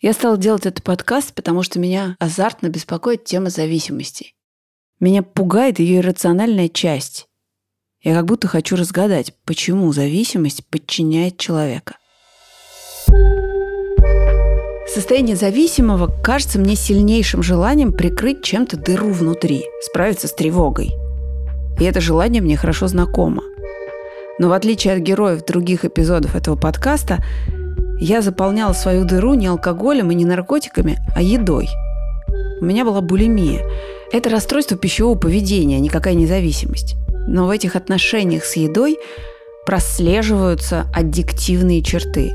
Я стала делать этот подкаст, потому что меня азартно беспокоит тема зависимости. Меня пугает ее иррациональная часть. Я как будто хочу разгадать, почему зависимость подчиняет человека. Состояние зависимого кажется мне сильнейшим желанием прикрыть чем-то дыру внутри, справиться с тревогой. И это желание мне хорошо знакомо. Но в отличие от героев других эпизодов этого подкаста, я заполняла свою дыру не алкоголем и не наркотиками, а едой. У меня была булимия. Это расстройство пищевого поведения, никакая не зависимость. Но в этих отношениях с едой прослеживаются аддиктивные черты.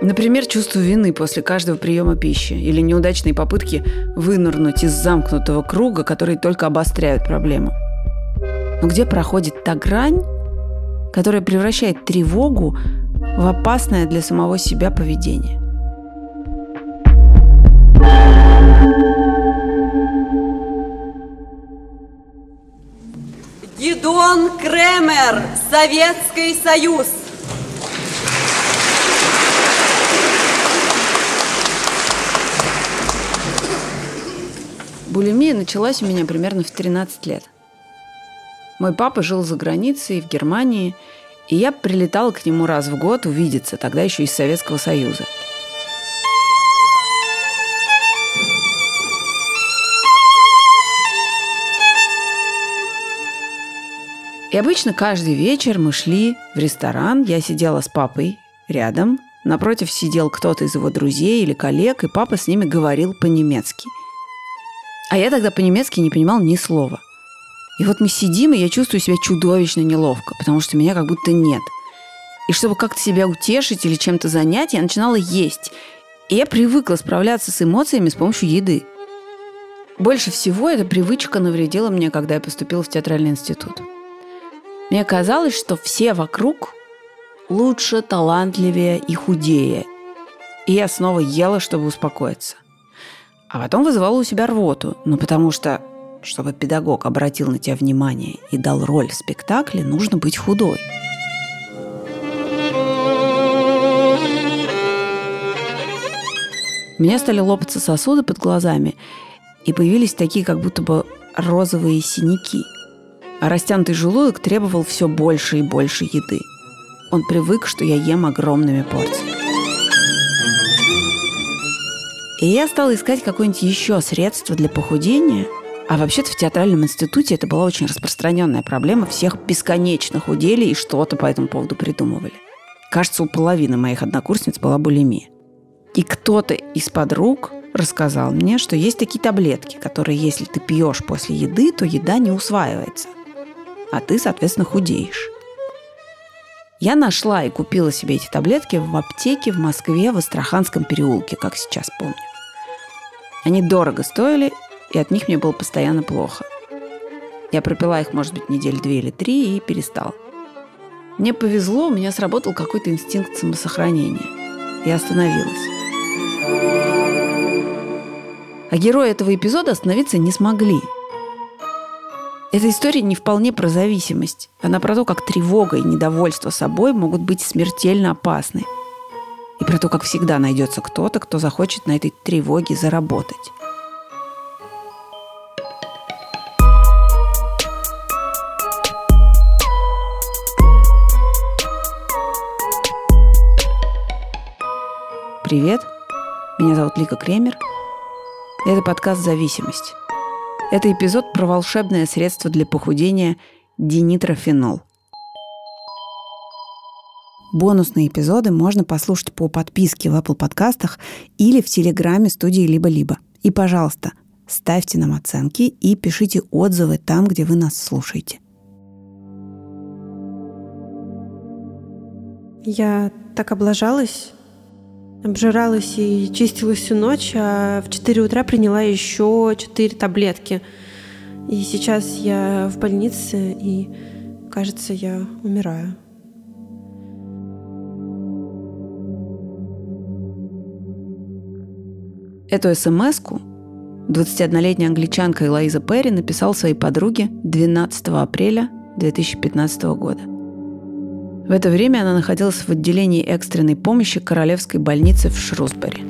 Например, чувство вины после каждого приема пищи или неудачные попытки вынырнуть из замкнутого круга, которые только обостряют проблему. Но где проходит та грань, которая превращает тревогу в опасное для самого себя поведение? Гидон Кремер, Советский Союз. Булимия началась у меня примерно в 13 лет. Мой папа жил за границей, в Германии, и я прилетала к нему раз в год увидеться, тогда еще из Советского Союза. И обычно каждый вечер мы шли в ресторан, я сидела с папой рядом, напротив сидел кто-то из его друзей или коллег, и папа с ними говорил по-немецки. А я тогда по-немецки не понимала ни слова. И вот мы сидим, и я чувствую себя чудовищно неловко, потому что меня как будто нет. И чтобы как-то себя утешить или чем-то занять, я начинала есть. И я привыкла справляться с эмоциями с помощью еды. Больше всего эта привычка навредила мне, когда я поступила в театральный институт. Мне казалось, что все вокруг лучше, талантливее и худее. И я снова ела, чтобы успокоиться. А потом вызывала у себя рвоту, но потому что... Чтобы педагог обратил на тебя внимание и дал роль в спектакле, нужно быть худой. У меня стали лопаться сосуды под глазами, и появились такие, как будто бы розовые синяки. А растянутый желудок требовал все больше и больше еды. Он привык, что я ем огромными порциями. И я стала искать какое-нибудь еще средство для похудения. А вообще-то в театральном институте это была очень распространенная проблема. Всех бесконечно худели и что-то по этому поводу придумывали. Кажется, у половины моих однокурсниц была булимия. И кто-то из подруг рассказал мне, что есть такие таблетки, которые, если ты пьешь после еды, то еда не усваивается. А ты, соответственно, худеешь. Я нашла и купила себе эти таблетки в аптеке в Москве в Астраханском переулке, как сейчас помню. Они дорого стоили, и от них мне было постоянно плохо. Я пропила их, может быть, недель 2 или 3 и перестала. Мне повезло, у меня сработал какой-то инстинкт самосохранения. Я остановилась. А герои этого эпизода остановиться не смогли. Эта история не вполне про зависимость. Она про то, как тревога и недовольство собой могут быть смертельно опасны. И про то, как всегда найдется кто-то, кто захочет на этой тревоге заработать. Привет, меня зовут Лика Кремер. Это подкаст «Зависимость». Это эпизод про волшебное средство для похудения динитрофенол. Бонусные эпизоды можно послушать по подписке в Apple Podcasts или в Телеграме студии «Либо/Либо». И, пожалуйста, ставьте нам оценки и пишите отзывы там, где вы нас слушаете. Я так облажалась. Обжиралась и чистилась всю ночь, а в 4 утра приняла еще 4 таблетки. И сейчас я в больнице, и, кажется, я умираю. Эту смс-ку 21-летняя англичанка Элоиза Перри написала своей подруге 12 апреля 2015 года. В это время она находилась в отделении экстренной помощи Королевской больницы в Шрусбери.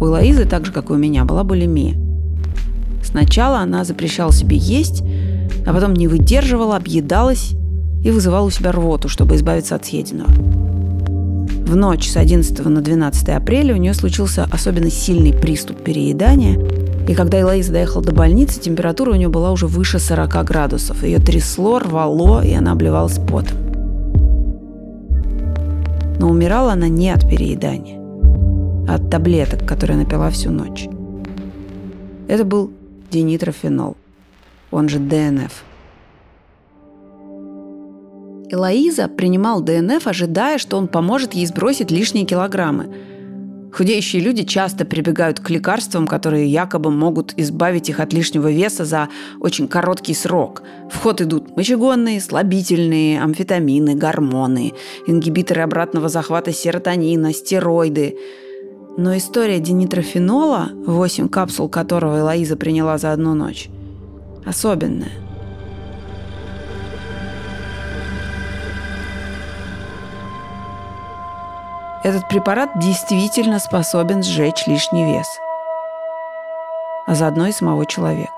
У Элоизы, так же, как и у меня, была булимия. Сначала она запрещала себе есть, а потом не выдерживала, объедалась и вызывала у себя рвоту, чтобы избавиться от съеденного. В ночь с 11 на 12 апреля у нее случился особенно сильный приступ переедания, и когда Элоиза доехала до больницы, температура у нее была уже выше 40 градусов. Ее трясло, рвало, и она обливалась потом. Но умирала она не от переедания, а от таблеток, которые она пила всю ночь. Это был динитрофенол, он же ДНФ. Элоиза принимала ДНФ, ожидая, что он поможет ей сбросить лишние килограммы. Худеющие люди часто прибегают к лекарствам, которые якобы могут избавить их от лишнего веса за очень короткий срок. В ход идут мочегонные, слабительные, амфетамины, гормоны, ингибиторы обратного захвата серотонина, стероиды. Но история динитрофенола, 8 капсул которого Элоиза приняла за одну ночь, особенная. Этот препарат действительно способен сжечь лишний вес, а заодно и самого человека.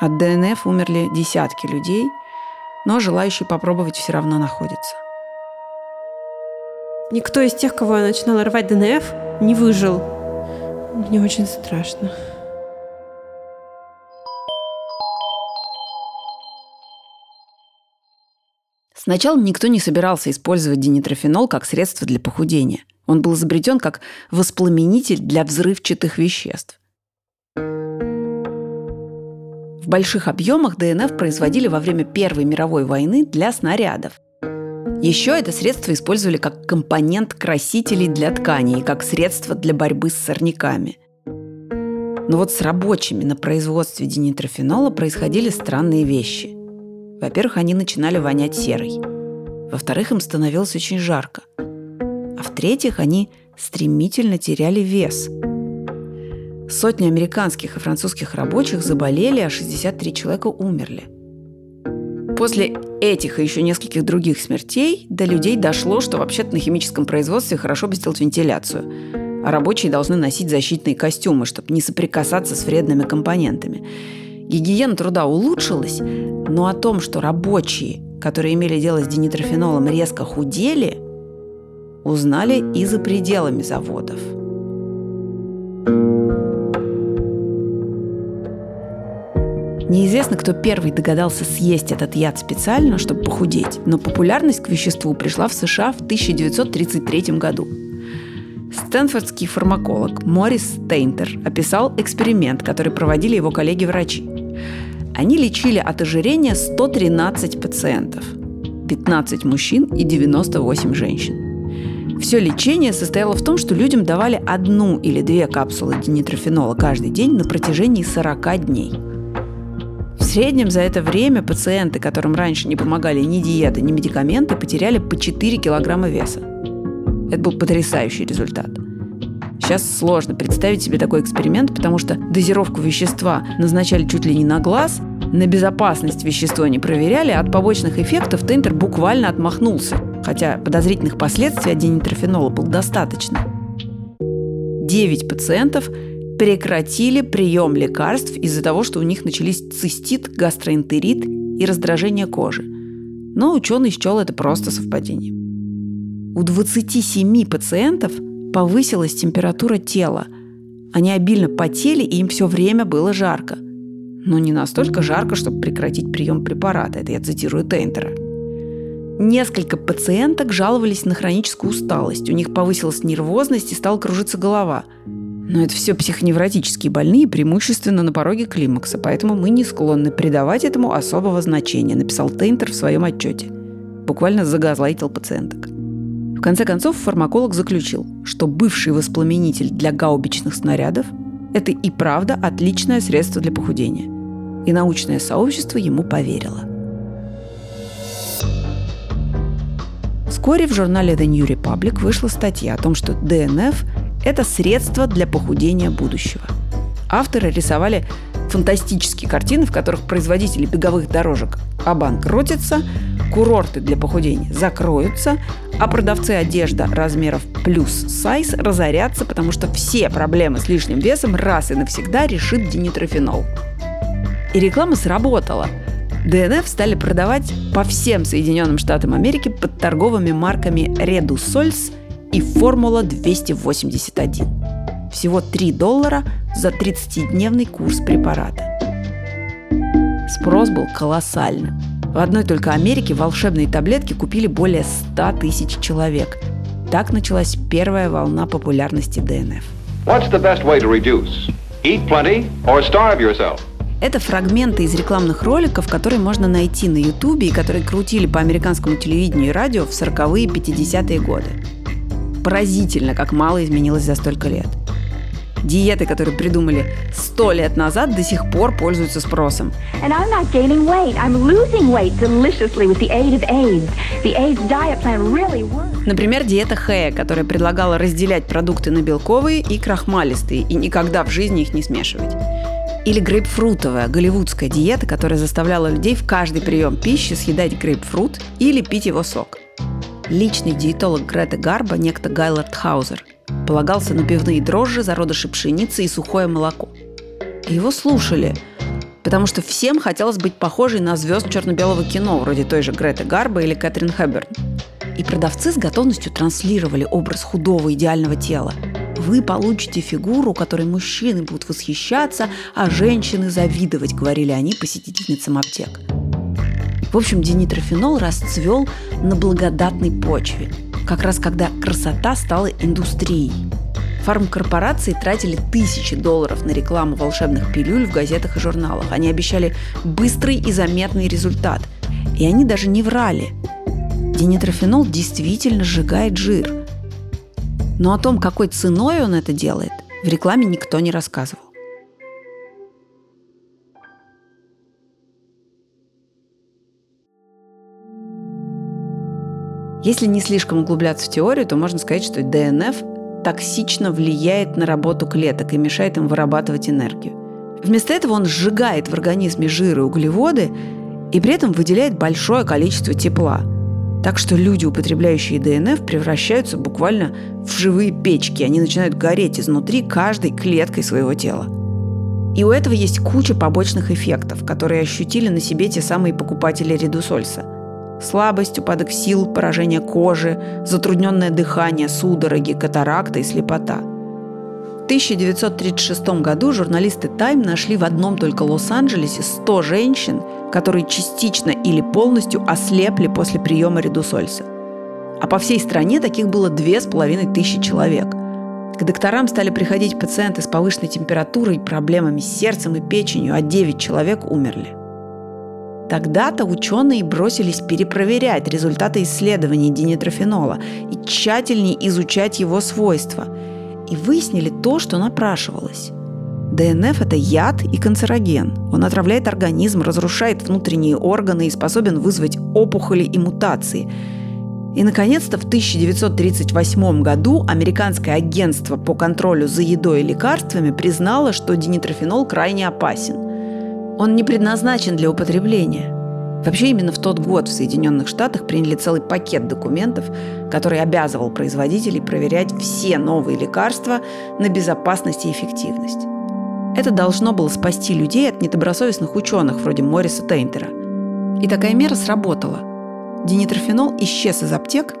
От ДНФ умерли десятки людей, но желающие попробовать все равно находятся. Никто из тех, кого я начинала рвать ДНФ, не выжил. Мне очень страшно. Сначала никто не собирался использовать динитрофенол как средство для похудения. Он был изобретен как воспламенитель для взрывчатых веществ. В больших объемах ДНФ производили во время Первой мировой войны для снарядов. Еще это средство использовали как компонент красителей для тканей и как средство для борьбы с сорняками. Но вот с рабочими на производстве динитрофенола происходили странные вещи. Во-первых, они начинали вонять серой. Во-вторых, им становилось очень жарко. А в-третьих, они стремительно теряли вес. Сотни американских и французских рабочих заболели, а 63 человека умерли. После этих и еще нескольких других смертей до людей дошло, что вообще-то на химическом производстве хорошо бы сделать вентиляцию, а рабочие должны носить защитные костюмы, чтобы не соприкасаться с вредными компонентами. Гигиена труда улучшилась, но о том, что рабочие, которые имели дело с динитрофенолом, резко худели, узнали и за пределами заводов. Неизвестно, кто первый догадался съесть этот яд специально, чтобы похудеть, но популярность к веществу пришла в США в 1933 году. Стэнфордский фармаколог Морис Тейнтер описал эксперимент, который проводили его коллеги-врачи. Они лечили от ожирения 113 пациентов, 15 мужчин и 98 женщин. Все лечение состояло в том, что людям давали 1 или 2 капсулы динитрофенола каждый день на протяжении 40 дней. В среднем за это время пациенты, которым раньше не помогали ни диеты, ни медикаменты, потеряли по 4 килограмма веса. Это был потрясающий результат. Сейчас сложно представить себе такой эксперимент, потому что дозировку вещества назначали чуть ли не на глаз, на безопасность вещество не проверяли, а от побочных эффектов Тейнтер буквально отмахнулся, хотя подозрительных последствий от динитрофенола было достаточно. 9 пациентов прекратили прием лекарств из-за того, что у них начались цистит, гастроэнтерит и раздражение кожи. Но ученый счел это просто совпадением. У 27 пациентов повысилась температура тела. Они обильно потели, и им все время было жарко. Но не настолько жарко, чтобы прекратить прием препарата. Это я цитирую Тейнтера. Несколько пациенток жаловались на хроническую усталость. У них повысилась нервозность и стала кружиться голова. Но это все психоневротические больные, преимущественно на пороге климакса, поэтому мы не склонны придавать этому особого значения, написал Тейнтер в своем отчете. Буквально загазлайтил пациенток. В конце концов, фармаколог заключил, что бывший воспламенитель для гаубичных снарядов – это и правда отличное средство для похудения. И научное сообщество ему поверило. Вскоре в журнале The New Republic вышла статья о том, что ДНФ – это средство для похудения будущего. Авторы рисовали фантастические картины, в которых производители беговых дорожек обанкротятся, курорты для похудения закроются, а продавцы одежды размеров плюс сайз разорятся, потому что все проблемы с лишним весом раз и навсегда решит динитрофенол. И реклама сработала. ДНФ стали продавать по всем Соединенным Штатам Америки под торговыми марками Redusols и Formula 281. Всего $3 за 30-дневный курс препарата. Спрос был колоссальным. В одной только Америке волшебные таблетки купили более 100 тысяч человек. Так началась первая волна популярности ДНФ. Это фрагменты из рекламных роликов, которые можно найти на Ютубе и которые крутили по американскому телевидению и радио в 40-е и 50-е годы. Поразительно, как мало изменилось за столько лет. Диеты, которые придумали 100 лет назад, до сих пор пользуются спросом. Например, диета Хэя, которая предлагала разделять продукты на белковые и крахмалистые и никогда в жизни их не смешивать. Или грейпфрутовая голливудская диета, которая заставляла людей в каждый прием пищи съедать грейпфрут или пить его сок. Личный диетолог Греты Гарбо, некто Гайлерт Хаузер, полагался на пивные дрожжи, зародыши пшеницы и сухое молоко. Его слушали, потому что всем хотелось быть похожей на звезд черно-белого кино, вроде той же Греты Гарбо или Кэтрин Хабберн. И продавцы с готовностью транслировали образ худого идеального тела. Вы получите фигуру, которой мужчины будут восхищаться, а женщины завидовать, говорили они посетительницам аптек. В общем, динитрофенол расцвел на благодатной почве, как раз когда красота стала индустрией. Фармкорпорации тратили тысячи $1,000 на рекламу волшебных пилюль в газетах и журналах. Они обещали быстрый и заметный результат. И они даже не врали. Динитрофенол действительно сжигает жир. Но о том, какой ценой он это делает, в рекламе никто не рассказывал. Если не слишком углубляться в теорию, то можно сказать, что ДНФ токсично влияет на работу клеток и мешает им вырабатывать энергию. Вместо этого он сжигает в организме жиры и углеводы и при этом выделяет большое количество тепла. Так что люди, употребляющие ДНФ, превращаются буквально в живые печки. Они начинают гореть изнутри каждой клеткой своего тела. И у этого есть куча побочных эффектов, которые ощутили на себе те самые покупатели Редусольса. Слабость, упадок сил, поражение кожи, затрудненное дыхание, судороги, катаракта и слепота. В 1936 году журналисты Time нашли в одном только Лос-Анджелесе 100 женщин, которые частично или полностью ослепли после приема Редусольса. А по всей стране таких было 2500 человек. К докторам стали приходить пациенты с повышенной температурой, проблемами с сердцем и печенью, а 9 человек умерли. Тогда-то ученые бросились перепроверять результаты исследований динитрофенола и тщательнее изучать его свойства. И выяснили то, что напрашивалось. ДНФ – это яд и канцероген. Он отравляет организм, разрушает внутренние органы и способен вызвать опухоли и мутации. И, наконец-то, в 1938 году Американское агентство по контролю за едой и лекарствами признало, что динитрофенол крайне опасен. Он не предназначен для употребления. Вообще, именно в тот год в Соединенных Штатах приняли целый пакет документов, который обязывал производителей проверять все новые лекарства на безопасность и эффективность. Это должно было спасти людей от недобросовестных ученых вроде Мориса Тейнтера. И такая мера сработала. Динитрофенол исчез из аптек,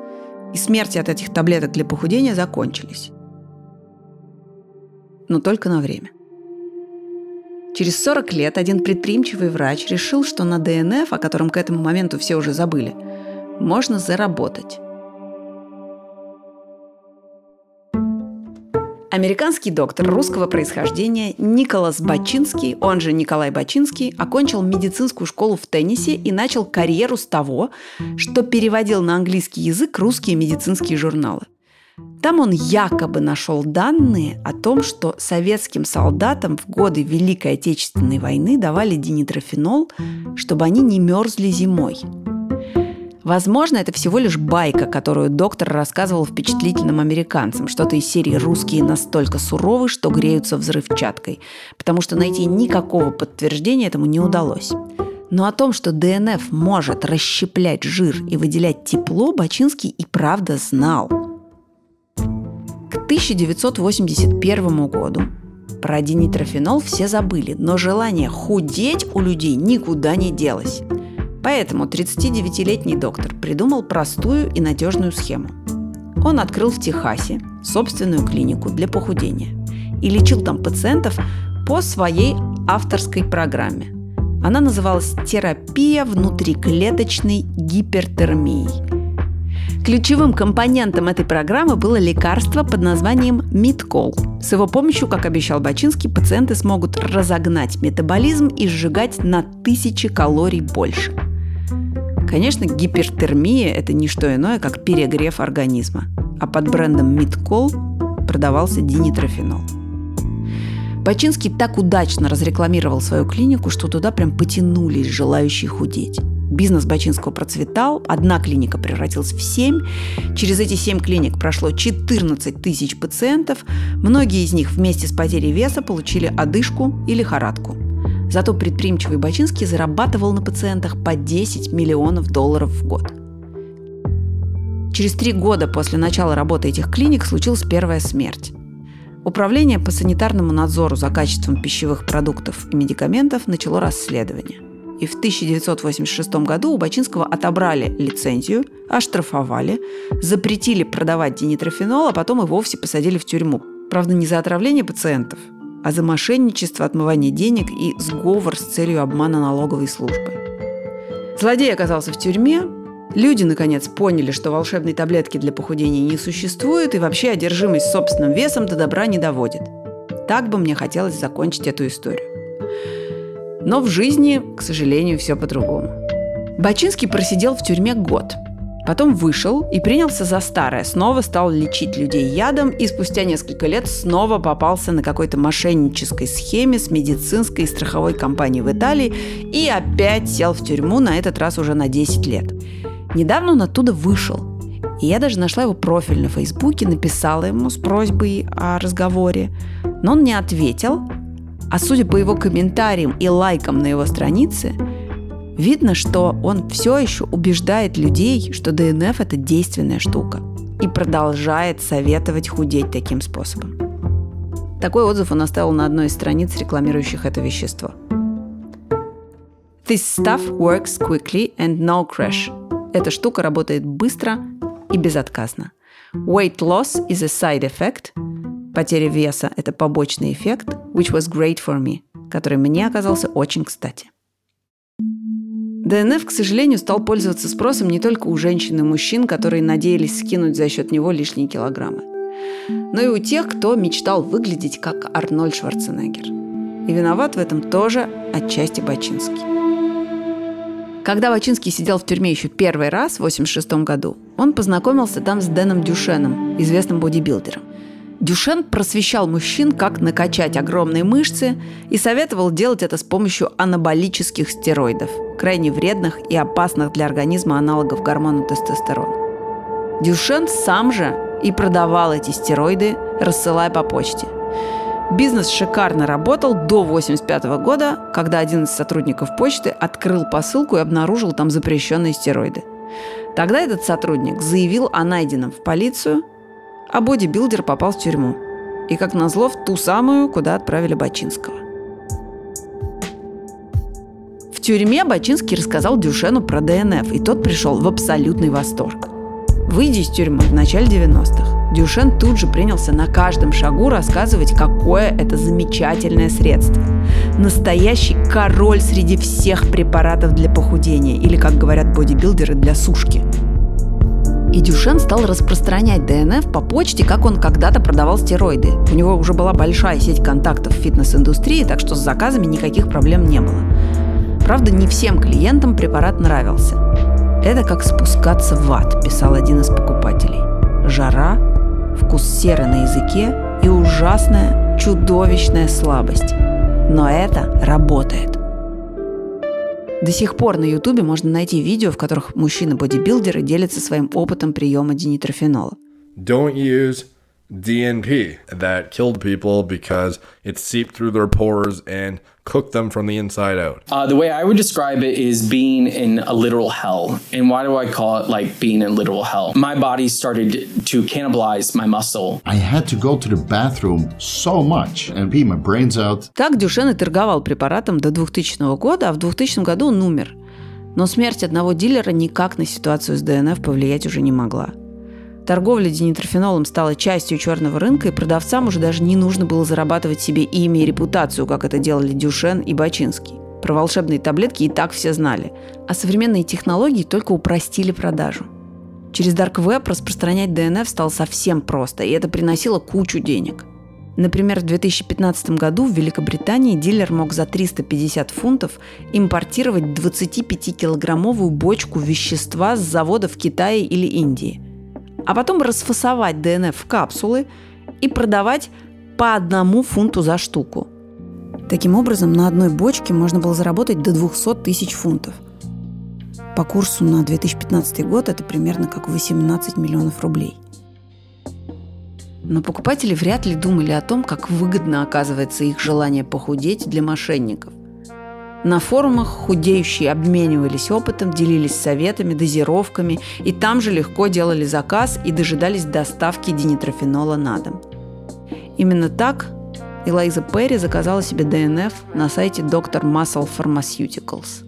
и смерти от этих таблеток для похудения закончились. Но только на время. Через 40 лет один предприимчивый врач решил, что на ДНФ, о котором к этому моменту все уже забыли, можно заработать. Американский доктор русского происхождения Николас Бачинский, он же Николай Бачинский, окончил медицинскую школу в Теннесси и начал карьеру с того, что переводил на английский язык русские медицинские журналы. Там он якобы нашел данные о том, что советским солдатам в годы Великой Отечественной войны давали динитрофенол, чтобы они не мерзли зимой. Возможно, это всего лишь байка, которую доктор рассказывал впечатлительным американцам, что-то из серии «Русские настолько суровы, что греются взрывчаткой», потому что найти никакого подтверждения этому не удалось. Но о том, что ДНФ может расщеплять жир и выделять тепло, Бачинский и правда знал. К 1981 году про динитрофенол все забыли, но желание худеть у людей никуда не делось. Поэтому 39-летний доктор придумал простую и надежную схему. Он открыл в Техасе собственную клинику для похудения и лечил там пациентов по своей авторской программе. Она называлась «Терапия внутриклеточной гипертермии». Ключевым компонентом этой программы было лекарство под названием «Миткол». С его помощью, как обещал Бачинский, пациенты смогут разогнать метаболизм и сжигать на 1000 калорий больше. Конечно, гипертермия – это не что иное, как перегрев организма. А под брендом «Миткол» продавался динитрофенол. Бачинский так удачно разрекламировал свою клинику, что туда прям потянулись желающие худеть. Бизнес Бачинского процветал, одна клиника превратилась в 7. Через эти 7 клиник прошло 14 тысяч пациентов. Многие из них вместе с потерей веса получили одышку и лихорадку. Зато предприимчивый Бачинский зарабатывал на пациентах по $10 миллионов в год. Через 3 года после начала работы этих клиник случилась первая смерть. Управление по санитарному надзору за качеством пищевых продуктов и медикаментов начало расследование. И в 1986 году у Бачинского отобрали лицензию, оштрафовали, запретили продавать динитрофенол, а потом и вовсе посадили в тюрьму. Правда, не за отравление пациентов, а за мошенничество, отмывание денег и сговор с целью обмана налоговой службы. Злодей оказался в тюрьме. Люди, наконец, поняли, что волшебной таблетки для похудения не существует и вообще одержимость собственным весом до добра не доводит. Так бы мне хотелось закончить эту историю. Но в жизни, к сожалению, все по-другому. Бачинский просидел в тюрьме год. Потом вышел и принялся за старое. Снова стал лечить людей ядом и спустя несколько лет снова попался на какой-то мошеннической схеме с медицинской и страховой компанией в Италии и опять сел в тюрьму, на этот раз уже на 10 лет. Недавно он оттуда вышел, и я даже нашла его профиль на Фейсбуке, написала ему с просьбой о разговоре, но он не ответил, а судя по его комментариям и лайкам на его странице, видно, что он все еще убеждает людей, что ДНФ – это действенная штука, и продолжает советовать худеть таким способом. Такой отзыв он оставил на одной из страниц, рекламирующих это вещество. «This stuff works quickly and no crash». Эта штука работает быстро и безотказно. Weight loss is a side effect. Потеря веса – это побочный эффект, which was great for me, который мне оказался очень кстати. ДНФ, к сожалению, стал пользоваться спросом не только у женщин и мужчин, которые надеялись скинуть за счет него лишние килограммы, но и у тех, кто мечтал выглядеть как Арнольд Шварценеггер. И виноват в этом тоже отчасти Бачинский. Когда Бачинский сидел в тюрьме еще первый раз в 1986 году, он познакомился там с Дэном Дюшеном, известным бодибилдером. Дюшен просвещал мужчин, как накачать огромные мышцы, и советовал делать это с помощью анаболических стероидов, крайне вредных и опасных для организма аналогов гормона тестостерона. Дюшен сам же и продавал эти стероиды, рассылая по почте. Бизнес шикарно работал до 1985 года, когда один из сотрудников почты открыл посылку и обнаружил там запрещенные стероиды. Тогда этот сотрудник заявил о найденном в полицию, а бодибилдер попал в тюрьму. И, как назло, в ту самую, куда отправили Бачинского. В тюрьме Бачинский рассказал Дюшену про ДНФ, и тот пришел в абсолютный восторг. Выйдя из тюрьмы в начале 90-х, Дюшен тут же принялся на каждом шагу рассказывать, какое это замечательное средство. Настоящий король среди всех препаратов для похудения, или, как говорят бодибилдеры, для сушки. И Дюшен стал распространять ДНФ по почте, как он когда-то продавал стероиды. У него уже была большая сеть контактов в фитнес-индустрии, так что с заказами никаких проблем не было. Правда, не всем клиентам препарат нравился. «Это как спускаться в ад», – писал один из покупателей. «Жара, вкус серы на языке и ужасная, чудовищная слабость. Но это работает». До сих пор на Ютубе можно найти видео, в которых мужчины-бодибилдеры делятся своим опытом приема динитрофенола. Don't use DNP that killed people because it seeped through their pores and cook them from the inside out? The way I would describe it is being in a literal hell. And why do I call it like being in literal hell? My body started to cannibalize my muscle. I had to go to the bathroom so much and pee my brains out. Так Дюшен и торговал препаратом до 2000 года, а в 2000 году он умер. Но смерть одного дилера никак на ситуацию с ДНФ повлиять уже не могла. Торговля динитрофенолом стала частью черного рынка, и продавцам уже даже не нужно было зарабатывать себе имя и репутацию, как это делали Дюшен и Бачинский. Про волшебные таблетки и так все знали. А современные технологии только упростили продажу. Через дарк-веб распространять ДНФ стало совсем просто, и это приносило кучу денег. Например, в 2015 году в Великобритании дилер мог за 350 фунтов импортировать 25-килограммовую бочку вещества с завода в Китае или Индии, а потом расфасовать ДНФ в капсулы и продавать по 1 фунту за штуку. Таким образом, на одной бочке можно было заработать до 200 тысяч фунтов. По курсу на 2015 год это примерно как 18 миллионов рублей. Но покупатели вряд ли думали о том, как выгодно оказывается их желание похудеть для мошенников. На форумах худеющие обменивались опытом, делились советами, дозировками, и там же легко делали заказ и дожидались доставки динитрофенола на дом. Именно так Элоиза Перри заказала себе ДНФ на сайте Dr. Muscle Pharmaceuticals.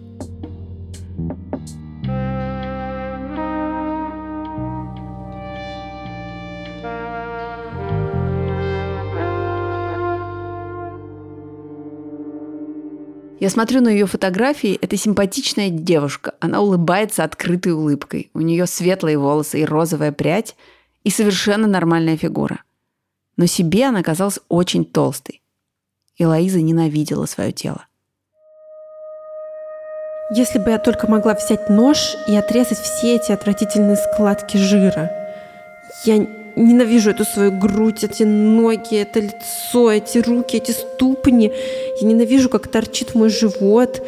Я смотрю на ее фотографии, это симпатичная девушка. Она улыбается открытой улыбкой. У нее светлые волосы и розовая прядь, и совершенно нормальная фигура. Но себе она казалась очень толстой. Элоиза ненавидела свое тело. Если бы я только могла взять нож и отрезать все эти отвратительные складки жира. Я ненавижу эту свою грудь, эти ноги, это лицо, эти руки, эти ступни. Я ненавижу, как торчит мой живот.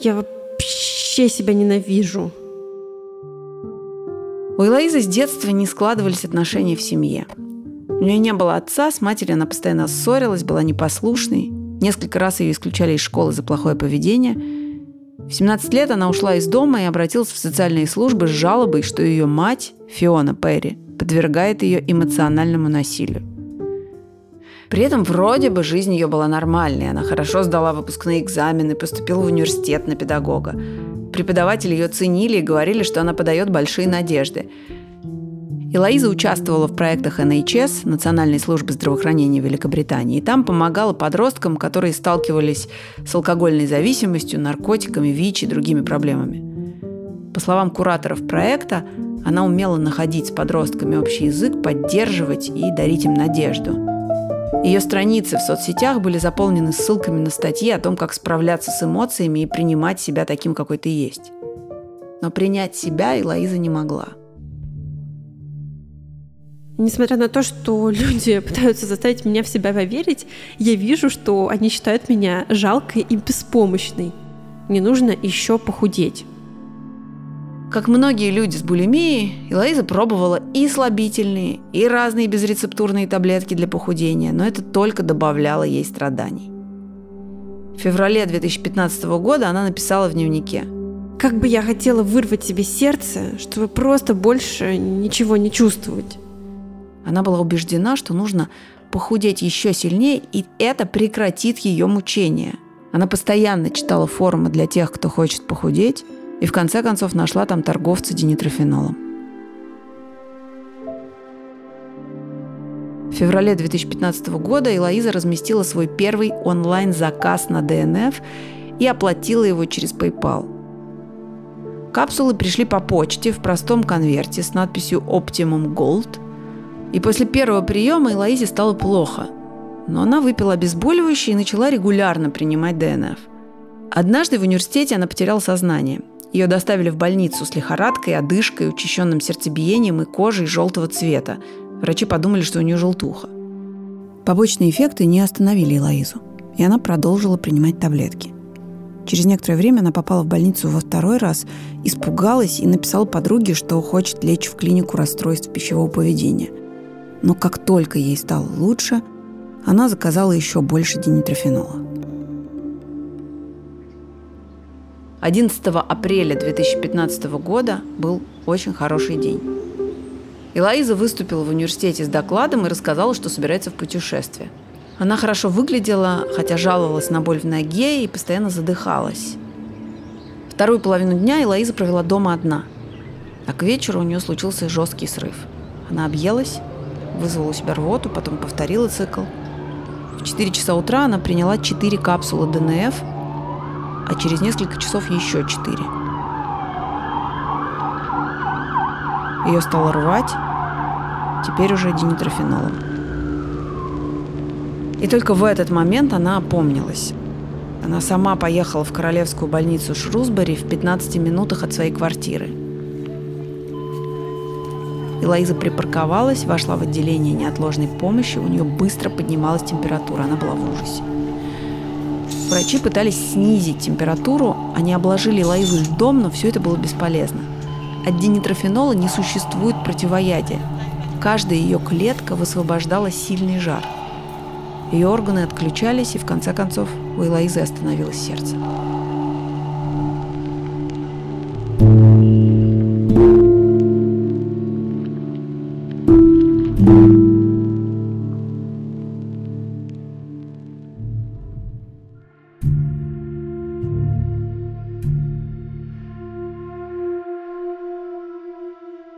Я вообще себя ненавижу. У Элоизы с детства не складывались отношения в семье. У нее не было отца, с матерью она постоянно ссорилась, была непослушной. Несколько раз ее исключали из школы за плохое поведение. В 17 лет она ушла из дома и обратилась в социальные службы с жалобой, что ее мать, Фиона Перри, подвергает ее эмоциональному насилию. При этом вроде бы жизнь ее была нормальной. Она хорошо сдала выпускные экзамены, поступила в университет на педагога. Преподаватели ее ценили и говорили, что она подает большие надежды. Элоиза участвовала в проектах NHS, Национальной службы здравоохранения Великобритании, и там помогала подросткам, которые сталкивались с алкогольной зависимостью, наркотиками, ВИЧ и другими проблемами. По словам кураторов проекта, она умела находить с подростками общий язык, поддерживать и дарить им надежду. Ее страницы в соцсетях были заполнены ссылками на статьи о том, как справляться с эмоциями и принимать себя таким, какой ты есть. Но принять себя Элоиза не могла. Несмотря на то, что люди пытаются заставить меня в себя поверить, я вижу, что они считают меня жалкой и беспомощной. Мне нужно еще похудеть. Как многие люди с булимией, Элоиза пробовала и слабительные, и разные безрецептурные таблетки для похудения, но это только добавляло ей страданий. В феврале 2015 года она написала в дневнике: «Как бы я хотела вырвать себе сердце, чтобы просто больше ничего не чувствовать». Она была убеждена, что нужно похудеть еще сильнее, и это прекратит ее мучения. Она постоянно читала форумы для тех, кто хочет похудеть, и в конце концов нашла там торговца динитрофенолом. В феврале 2015 года Элоиза разместила свой первый онлайн-заказ на ДНФ и оплатила его через PayPal. Капсулы пришли по почте в простом конверте с надписью «Оптимум Голд». И после первого приема Элоизе стало плохо. Но она выпила обезболивающее и начала регулярно принимать ДНФ. Однажды в университете она потеряла сознание. Ее доставили в больницу с лихорадкой, одышкой, учащенным сердцебиением и кожей желтого цвета. Врачи подумали, что у нее желтуха. Побочные эффекты не остановили Элоизу, и она продолжила принимать таблетки. Через некоторое время она попала в больницу во второй раз, испугалась и написала подруге, что хочет лечь в клинику расстройств пищевого поведения. Но как только ей стало лучше, она заказала еще больше динитрофенола. 11 апреля 2015 года был очень хороший день. Элоиза выступила в университете с докладом и рассказала, что собирается в путешествие. Она хорошо выглядела, хотя жаловалась на боль в ноге и постоянно задыхалась. Вторую половину дня Элоиза провела дома одна. А к вечеру у нее случился жесткий срыв. Она объелась, вызвала у себя рвоту, потом повторила цикл. В 4 часа утра она приняла 4 капсулы ДНФ, а через несколько часов еще 4. Ее стало рвать, теперь уже динитрофенолом. И только в этот момент она опомнилась. Она сама поехала в королевскую больницу Шрусбери в 15 минутах от своей квартиры. Элоиза припарковалась, вошла в отделение неотложной помощи, у нее быстро поднималась температура, она была в ужасе. Врачи пытались снизить температуру, они обложили Элоизу льдом, но все это было бесполезно. От динитрофенола не существует противоядия. Каждая ее клетка высвобождала сильный жар. Ее органы отключались, и в конце концов у Элоизы остановилось сердце.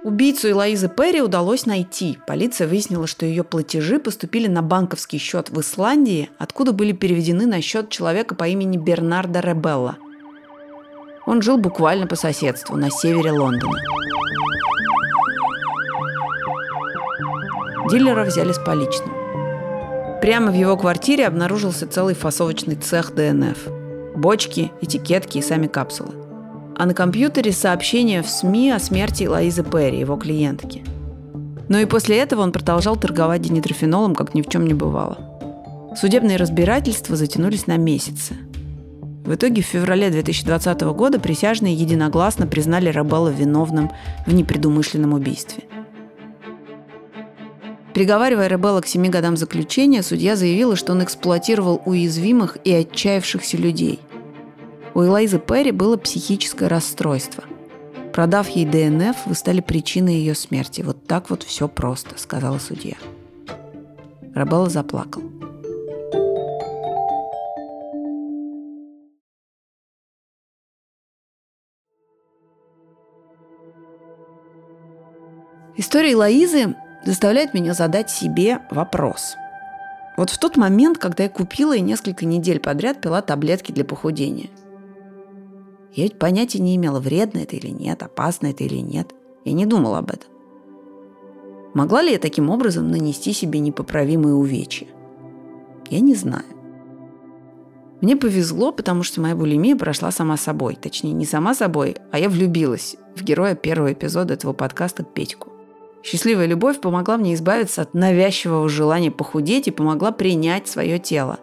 Убийцу Элоизы Перри удалось найти. Полиция выяснила, что ее платежи поступили на банковский счет в Исландии, откуда были переведены на счет человека по имени Бернардо Ребелло. Он жил буквально по соседству, на севере Лондона. Дилера взяли с поличным. Прямо в его квартире обнаружился целый фасовочный цех ДНФ. Бочки, этикетки и сами капсулы. А на компьютере сообщение в СМИ о смерти Элоизы Перри, его клиентки. Но и после этого он продолжал торговать динитрофенолом, как ни в чем не бывало. Судебные разбирательства затянулись на месяцы. В итоге в феврале 2020 года присяжные единогласно признали Ребелло виновным в непредумышленном убийстве. Приговаривая Ребелло к 7 годам заключения, судья заявила, что он эксплуатировал уязвимых и отчаявшихся людей. У Элоизы Перри было психическое расстройство. Продав ей ДНФ, вы стали причиной ее смерти. Вот так вот все просто, сказала судья. Ребелло заплакал. История Элоизы заставляет меня задать себе вопрос. Вот в тот момент, когда я купила и несколько недель подряд пила таблетки для похудения. Я ведь понятия не имела, вредно это или нет, опасно это или нет. Я не думала об этом. Могла ли я таким образом нанести себе непоправимые увечья? Я не знаю. Мне повезло, потому что моя булимия прошла сама собой. Точнее, не сама собой, а я влюбилась в героя первого эпизода этого подкаста Петьку. Счастливая любовь помогла мне избавиться от навязчивого желания похудеть и помогла принять свое тело.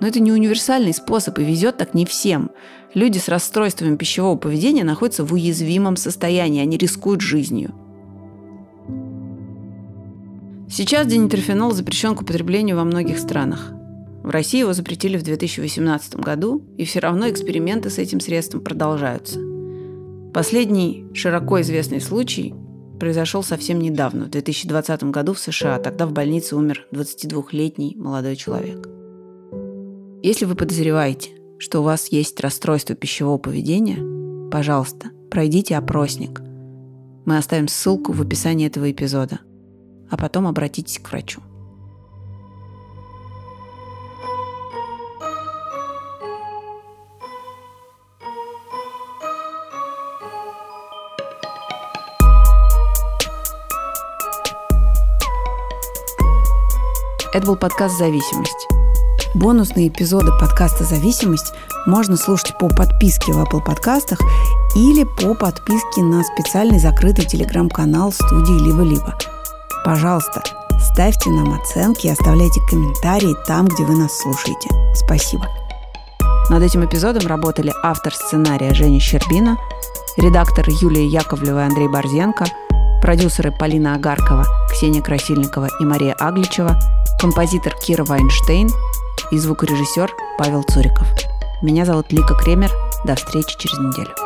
Но это не универсальный способ, и везет так не всем. Люди с расстройствами пищевого поведения находятся в уязвимом состоянии, они рискуют жизнью. Сейчас динитрофенол запрещен к употреблению во многих странах. В России его запретили в 2018 году, и все равно эксперименты с этим средством продолжаются. Последний широко известный случай произошел совсем недавно, в 2020 году в США. Тогда в больнице умер 22-летний молодой человек. Если вы подозреваете, что у вас есть расстройство пищевого поведения, пожалуйста, пройдите опросник. Мы оставим ссылку в описании этого эпизода. А потом обратитесь к врачу. Это был подкаст «Зависимость». Бонусные эпизоды подкаста «Зависимость» можно слушать по подписке в Apple Podcasts или по подписке на специальный закрытый телеграм-канал студии «Либо-Либо». Пожалуйста, ставьте нам оценки и оставляйте комментарии там, где вы нас слушаете. Спасибо. Над этим эпизодом работали автор сценария Женя Щербина, редактор Юлия Яковлева и Андрей Борзенко, продюсеры Полина Агаркова, Ксения Красильникова и Мария Агличева, композитор Кира Вайнштейн и звукорежиссер Павел Цуриков. Меня зовут Лика Кремер. До встречи через неделю.